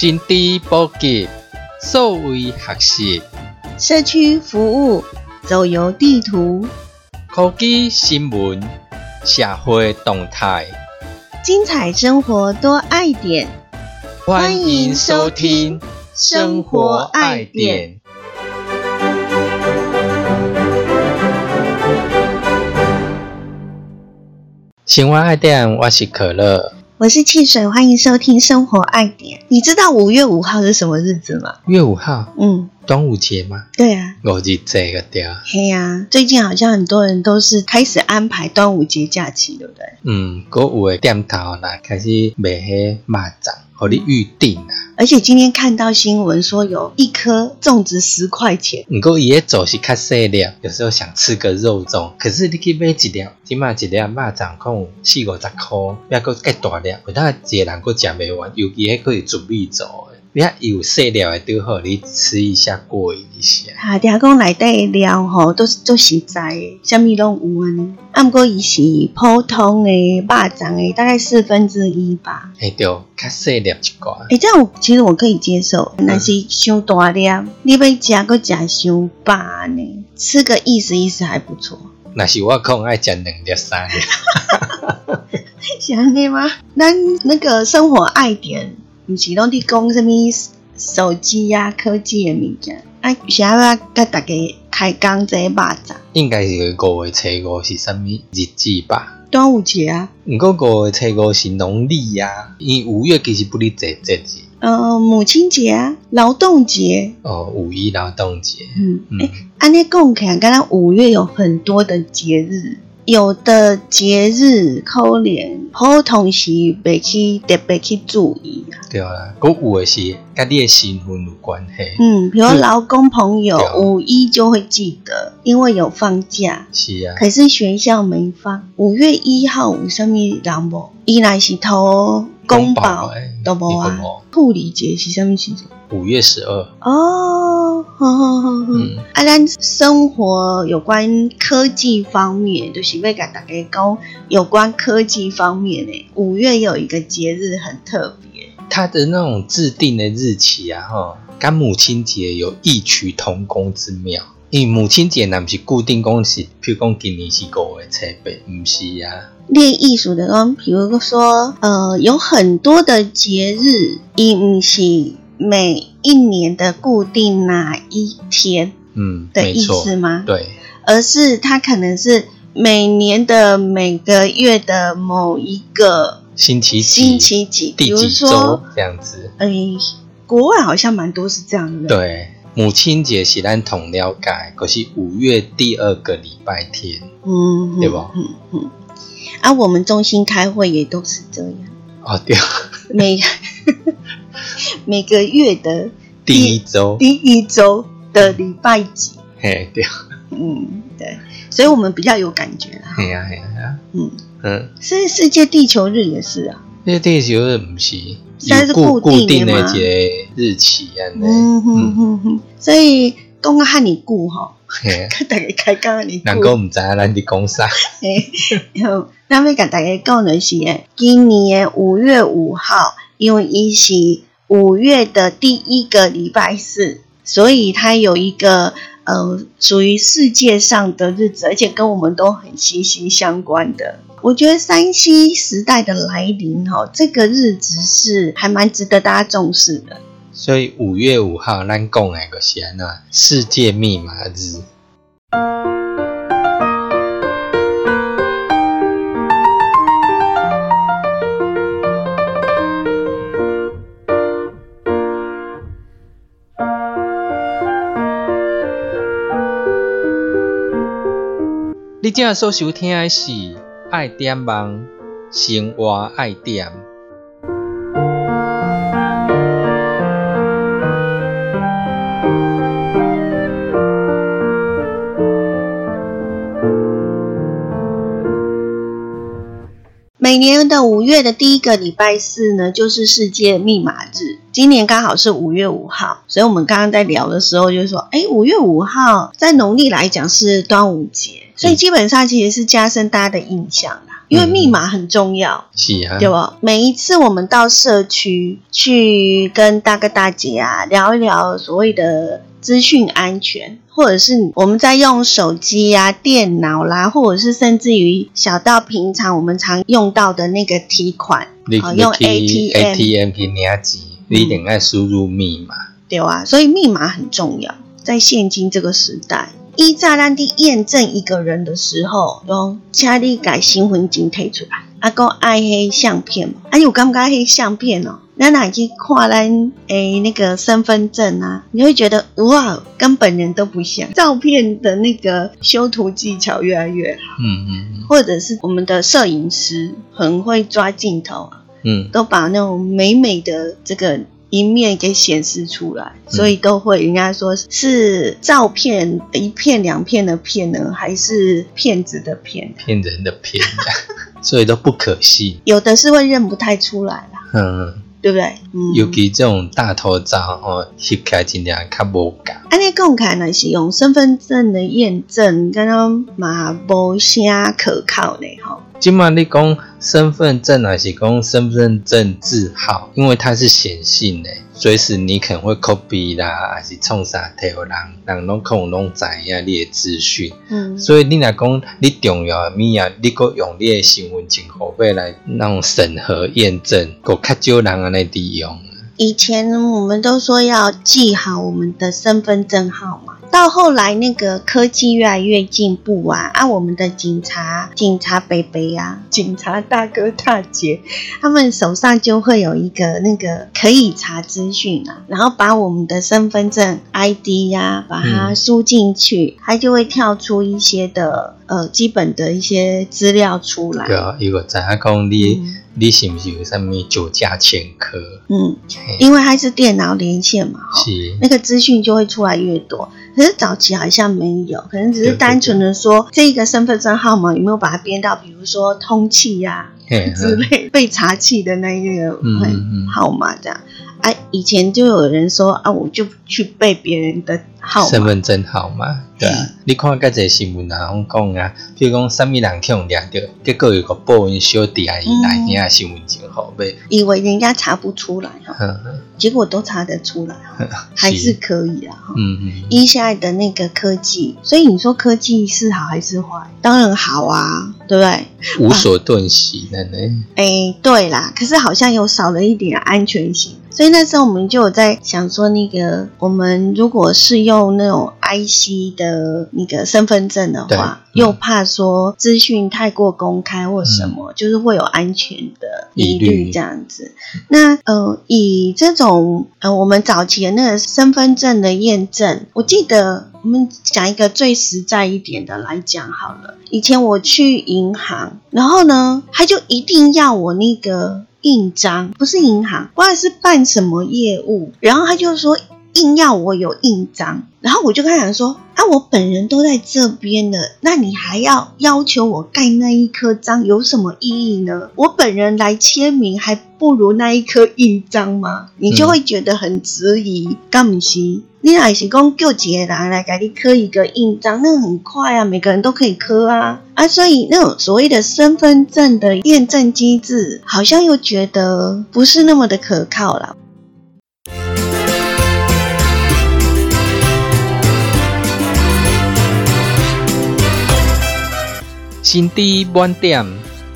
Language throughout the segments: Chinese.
新知普及，数位学习，社区服务，走游地图，科技新闻，社会动态，精彩生活多爱点。欢迎收听生活爱点。生活爱点，我是可乐，我是汽水，欢迎收听生活爱点。你知道5月5号是什么日子吗？5月5号？端午节吗？对啊，五日节个对啊。嘿啊，最近好像很多人都是开始安排端午节假期，对不对？还有的店头啦开始卖迄肉粽，给你预定啊。而且今天看到新闻说有一颗粽子10块钱，不过它的做是比较小粒，有时候想吃个肉粽，可是你去买一粒，现在一粒肉粽可能有40-50块，还有更大粒，有当一个人还吃不完，尤其那还是糯米做的，它有小粒的就好，你吃一下过瘾一下。啊，听说里面的料吼都是很实在的，什么都有呢。啊，不过它是普通的肉粽的大概1/4吧。嘿，对，较小粒一寡。这样其实我可以接受，但是太大粒，你要吃还吃太饱呢，吃个意思意思还不错。那是我可能爱吃2-3粒。是安尼吗？咱那个生活爱点，不是拢伫讲什么手机啊、科技的物件，啊，想要甲大家开讲这肉粽。应该是5月初5是啥物日子吧？端午节啊，不过5月初5是农历啊，因为5月其实不哩节节日。母亲节啊，劳动节。5.1劳动节。按呢讲起来，刚刚5月有很多的节日，有的节日可能普通是袂去特别去注意啊。对啦，佮有的是甲你的身份有关系。比如劳工朋友5.1就会记得，因为有放假。是啊。可是学校没放。5月1号有啥物人无？依然是投公保都无啊。护理节是啥物时阵？5月12。哦，好。啊，咱生活有关科技方面，就是要甲大家讲有关科技方面的。5月有一个节日很特别，它的那种制定的日期啊，跟母亲节有异曲同工之妙。因为母亲节若不是固定讲是，譬如讲今年是5月初8，不是啊。列艺术的讲，比如说，有很多的节日，伊不是每一年的固定哪一天，的意思吗？对，而是它可能是每年的每个月的某一个星期几，比如说这样子。国外好像蛮多是这样的。对。母亲节是咱同了解，就是5月第2个礼拜天，对不？啊，我们中心开会也都是这样。哦，对。每个月的第一周的礼拜几？嘿，对。对，所以我们比较有感觉啦。嘿呀。是世界地球日也是啊。世界地球日不是？它是固定的一个日期安尼，所以讲啊，汉尼久吼，甲大家开讲啊，尼久。人讲唔知啊，咱伫讲啥？好，咱要甲大家讲的是，今年的5月5号，因为伊是5月的第1个礼拜四，所以它有一个属于世界上的日子，而且跟我们都很息息相关的。我觉得3C 时代的来临，这个日子是还蛮值得大家重视的。所以5月5号我们说的就是这样，世界密码日。你现在所收听的是爱点网生活爱点，每年的5月的第1个礼拜四呢，就是世界密码日。今年刚好是5月5号，所以我们刚刚在聊的时候就说，5月5号在农历来讲是端午节，所以基本上其实是加深大家的印象啦。因为密码很重要，是啊，对吧？每一次我们到社区去跟大哥大姐啊聊一聊所谓的资讯安全，或者是我们在用手机啊、电脑啦，或者是甚至于小到平常我们常用到的那个提款，用 ATM 去领钱，你一定要输入密码，对啊，所以密码很重要。在现今这个时代，依照咱伫验证一个人的时候，用请你把身份证摕出来，啊，搁爱迄相片嘛，啊，有感觉迄相片哦，咱来去看咱那个身份证啊，你会觉得哇，跟本人都不像。照片的那个修图技巧越来越好，或者是我们的摄影师很会抓镜头啊，都把那种美美的这个一面给显示出来，所以都会人家说是照片一片两片的片呢，还是骗子的骗，骗人的骗所以都不可信，有的是会认不太出来啦，对不对？尤其这种大头照翕起来真的比较无同。安尼讲起来，若是用身份证的验证，敢若嘛无啥可靠嘞吼。今嘛你讲身份证还是讲身份证字号，因为它是显性的，随时你可能会 copy 啦，还是创啥台湾人拢可能拢知影你的资讯。所以你若讲你重要的物啊，你搁用你的身份证号码来那种审核验证，搁较少人安尼利用。以前我们都说要记好我们的身份证号码。到后来那个科技越来越进步啊，我们的警察伯伯啊，警察大哥大姐，他们手上就会有一个那个可以查资讯啊，然后把我们的身份证 ID 啊把它输进去，它就会跳出一些的基本的一些资料出来。对啊，如果在他讲你是不是有什么酒驾前科？因为它是电脑连线嘛，那个资讯就会出来越多。可是早期好像没有，可能只是单纯的说这个身份证号码有没有把它编到，比如说通气呀之类被查气的那个号码这样。以前就有人说我就去背别人的号码，身份证号码，对啊。你看介些新闻啊，讲啊，譬如讲什么人去用抓到，结果有个报案小弟啊，伊来领身份证号码，以为人家查不出来结果都查得出来还是可以啊。依现在的那个科技，所以你说科技是好还是坏？当然好啊，对不对？无所遁形了呢。对啦，可是好像有少了一点安全性。所以那时候我们就有在想说，那个我们如果是用那种 IC 的那个身份证的话，又怕说资讯太过公开或什么，就是会有安全的疑虑这样子。那以这种我们早期的那个身份证的验证，我记得我们讲一个最实在一点的来讲好了。以前我去银行，然后呢，他就一定要我那个印章，不是银行，不知道是办什么业务，然后他就说硬要我有印章，然后我就跟他讲说我本人都在这边了，那你还要求我盖那一颗章有什么意义呢？我本人来签名还不如那一颗印章吗？你就会觉得很质疑，敢不是？你若是讲叫一个人来给你刻一个印章，那很快啊，每个人都可以刻啊，所以那种所谓的身份证的验证机制，好像又觉得不是那么的可靠啦。心知满点，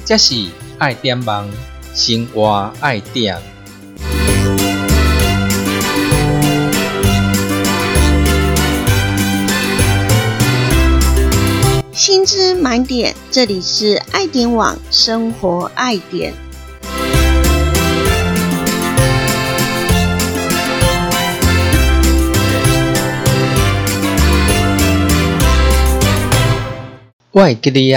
这是爱点网，生活爱点。心知满点，这里是爱点网，生活爱点。我会记得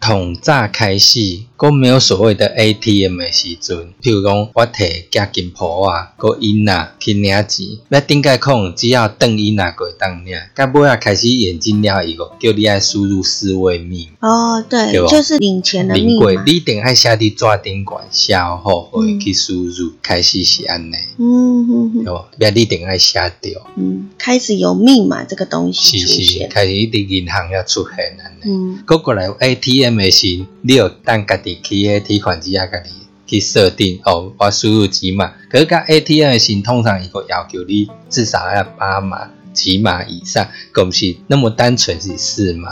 从早开始，还没有所谓的 ATM 的时阵，譬如讲我摕假金铺啊，个囡仔去领钱，那顶个空只要等囡仔过当领，到尾啊开始眼睛了以后，叫你爱输入4位密码。对，就是领钱的密码。你一定爱写伫纸顶管消号，会去输入，开始是安尼。对不？别你一定爱写掉。开始有密码这个东西出现，开始一定银行要出现了。再过来 ATM 的时候，你有等自己去的提款机啊，自己去设定哦，我输入几码。可是到 ATM 的时候，通常伊个要求你至少要8码。几码以上，不是那么单纯是4码。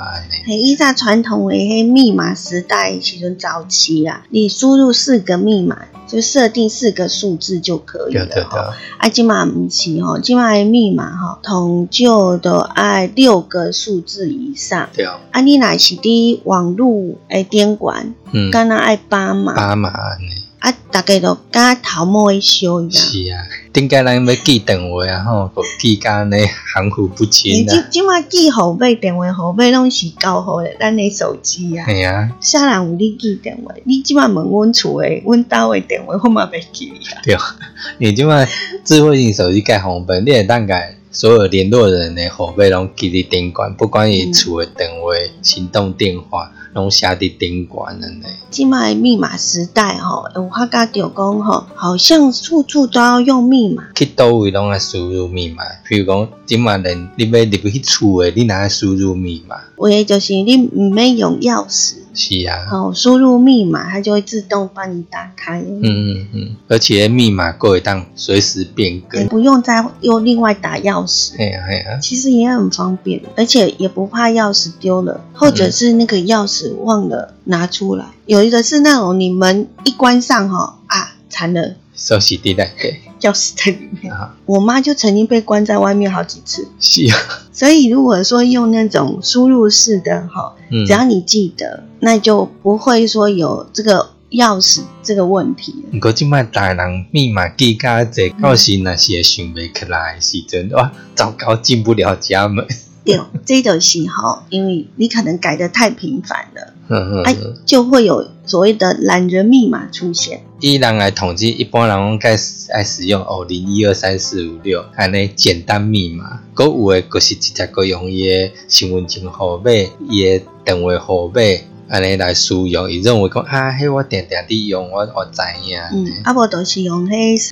以前传统的密码时代其实早期啦，你输入4个密码，就设定4个数字就可以了。对对对。啊，现在不是吼，现在的密码吼，统就都爱6个数字以上。对哦。啊，你若是伫网络诶店馆，敢若爱8码。8码呢？啊，大家都加头毛去修一下。是啊，顶解咱要记电话啊吼，个记甲呢含糊不清啦。即马记号码、电话号码拢是交互的咱的手机啊。系啊。啥人有你记电话？你即马问阮厝的、阮兜的电话，我嘛袂记啊。对，你即马智慧型手机介方便，你会当解所有联络人的号码拢记伫顶管，不管伊厝的电话、行动电话。拢写伫顶管了呢。今卖密码时代吼，有发觉着讲吼，好像处处都要用密码。去倒位拢爱输入密码，譬如讲，今卖人你要入去厝诶，你哪爱输入密码？有诶，就是你唔免用钥匙。是啊。哦，输入密码，它就会自动帮你打开。而且密码够会当随时变更，不用再又另外打钥匙。哎呀。其实也很方便，而且也不怕钥匙丢了，或者是那个钥匙。忘了拿出来，有一个是那种你门一关上哈啊，惨了，钥匙在里面，钥匙在里面。我妈就曾经被关在外面好几次。是啊，所以如果说用那种输入式的哈，只要你记得，那就不会说有这个钥匙这个问题。不过现在大人密码记加济，到时那些想不起来的时阵，哇，糟糕，进不了家门。对，这就是吼，因为你可能改得太频繁了，就会有所谓的懒人密码出现。以人来统计，一般人拢该爱使用0123456安尼简单密码。佮有诶，就是直接佮用伊诶身份证号码、伊诶电话号码安尼来使用。伊认为讲啊，迄我定定伫用，我知影。无就是用迄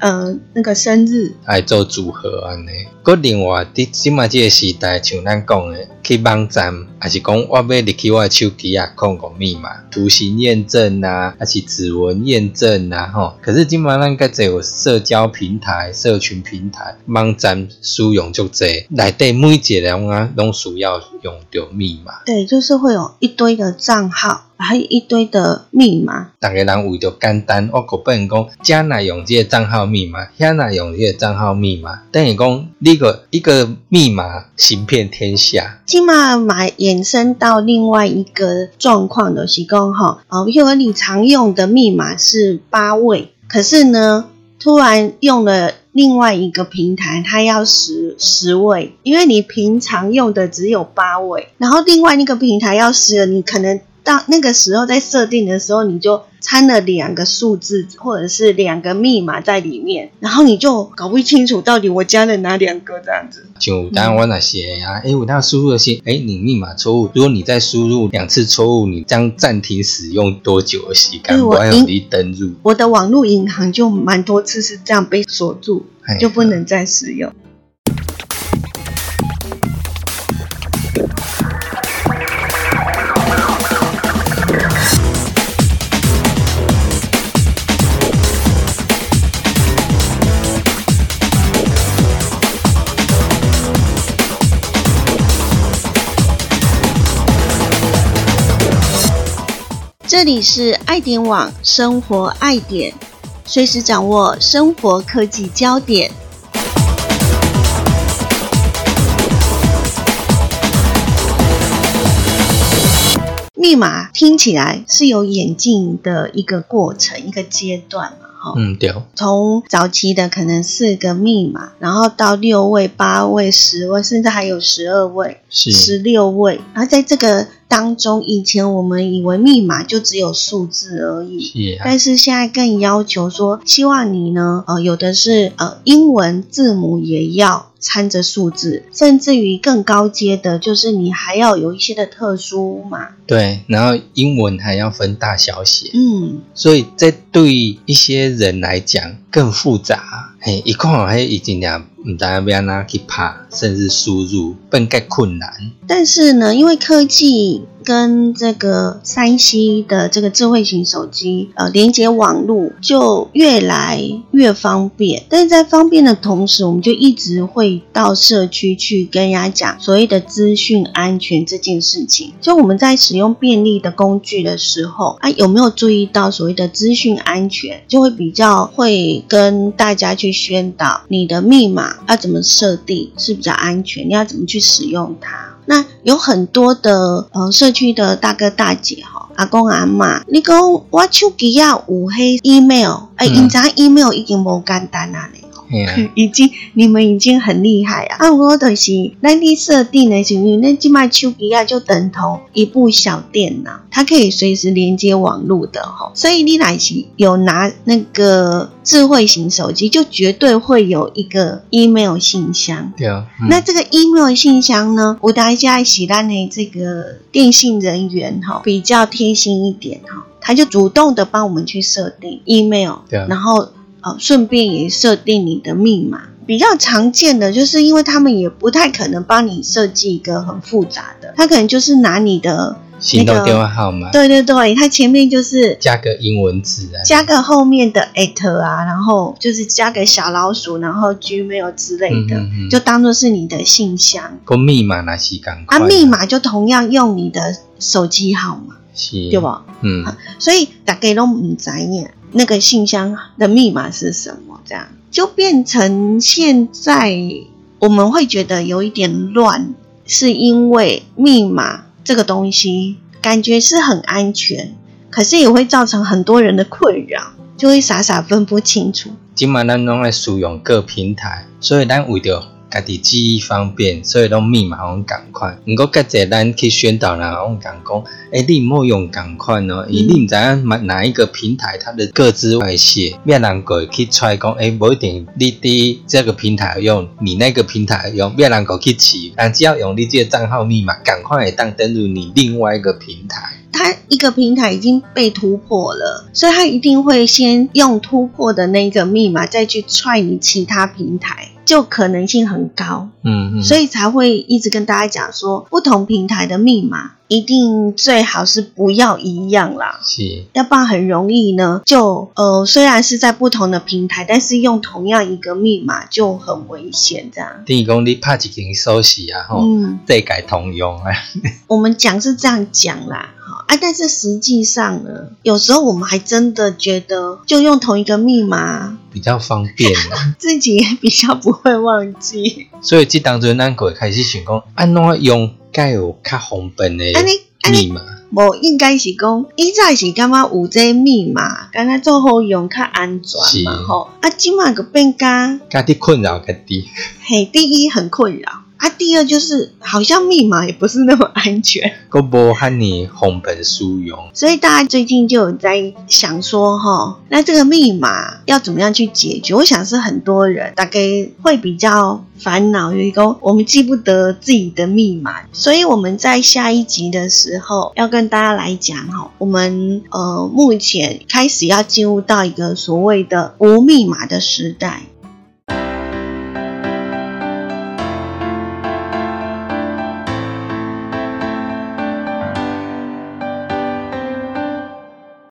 那个生日来做组合安尼。佮另外，伫即马即个时代，像咱讲诶，去网站，还是讲我要入去我诶手机啊，讲个密码、图形验证啊，还是指纹验证啊，吼。可是即马咱个侪有社交平台、社群平台、网站使用足侪，内底每一个拢需要用到密码。对，就是会有一堆的账号。还有一堆的密码，大家人为着简单，我个变讲，这哪用这个账号密码，那哪用这个账号密码，等于讲你个一个密码行遍天下。即嘛嘛衍生到另外一个状况，就是讲吼，譬如你常用的密码是8位，可是呢，突然用了另外一个平台，它要10位，因为你平常用的只有8位，然后另外那个平台要10，你可能。到那个时候在设定的时候，你就掺了2个数字或者是2个密码在里面，然后你就搞不清楚到底我加了哪2个这样子。就当我那些啊，我那输入的是，你密码错误，如果你再输入2次错误，你将暂停使用多久的时间？我还有你登入。我的网络银行就蛮多次是这样被锁住，就不能再使用。这里是爱点网生活爱点，随时掌握生活科技焦点。密码听起来是有演进的一个过程，一个阶段嘛。对。从早期的可能4个密码，然后到6位、8位、10位，甚至还有12位、16位。然后在这个当中，以前我们以为密码就只有数字而已，但是现在更要求说，希望你呢，有的是英文字母也要掺着数字，甚至于更高阶的，就是你还要有一些的特殊嘛。对，然后英文还要分大小写。所以这对于一些人来讲更复杂。一看还已经俩。不知道要怎麼去打，甚至输入，變得更困難。但是呢，因為科技跟这个 3C 的这个智慧型手机连接网络就越来越方便，但是在方便的同时，我们就一直会到社区去跟人家讲所谓的资讯安全这件事情。就我们在使用便利的工具的时候有没有注意到所谓的资讯安全，就会比较会跟大家去宣导你的密码要怎么设定是比较安全，你要怎么去使用它。那有很多的社区的大哥大姐阿公阿嬷，你说我手机有那 email， 他们知道 email 已经不简单了，你们已经很厉害了。我就是我们在设定的时候，我们现在手机就等同一部小电脑，它可以随时连接网络的所以你如果是有拿那个智慧型手机，就绝对会有一个 email 信箱。对啊，那这个 email 信箱呢，我大家是我们的这个电信人员比较贴心一点他就主动的帮我们去设定 email， 然后顺便也设定你的密码。比较常见的就是因为他们也不太可能帮你设计一个很复杂的，他可能就是拿你的行动电话号码，对对对，他前面就是加个英文字加个后面的 at 然后就是加个小老鼠，然后 gmail 之类的，就当作是你的信箱。跟密码哪是赶快密码就同样用你的手机号码，对吧？所以大家都不知道那个信箱的密码是什么，这样就变成现在我们会觉得有一点乱，是因为密码这个东西感觉是很安全，可是也会造成很多人的困扰，就会傻傻分不清楚。现在我们都在使用各平台，所以我们为了自己记忆方便，所以都密码都一样。不过很多人去宣导人都说你不要用一样因为你不知道哪一个平台它的各自外泄，不然人就去猜说不一定你在这个平台用你那个平台用，不然人就去试人只要用你这个账号密码赶快可以登入你另外一个平台。它一个平台已经被突破了，所以它一定会先用突破的那个密码再去踹你其他平台，就可能性很高。所以才会一直跟大家讲说不同平台的密码一定最好是不要一样啦，是要不然很容易呢就虽然是在不同的平台，但是用同样一个密码就很危险，这样等于说你打一间手机这改通用我们讲是这样讲啦但是实际上呢，有时候我们还真的觉得就用同一个密码比较方便自己也比较不会忘记，所以这当中我们就会开始想说怎么用才有比较方便的密码。不应该是说以前是觉得有这个密码好像很好用比较安全嘛现在就变成自己困扰自己第一很困扰第二就是好像密码也不是那么安全，又没那么方便使用，所以大家最近就有在想说那这个密码要怎么样去解决。我想是很多人大概会比较烦恼就是说我们记不得自己的密码，所以我们在下一集的时候要跟大家来讲我们目前开始要进入到一个所谓的无密码的时代。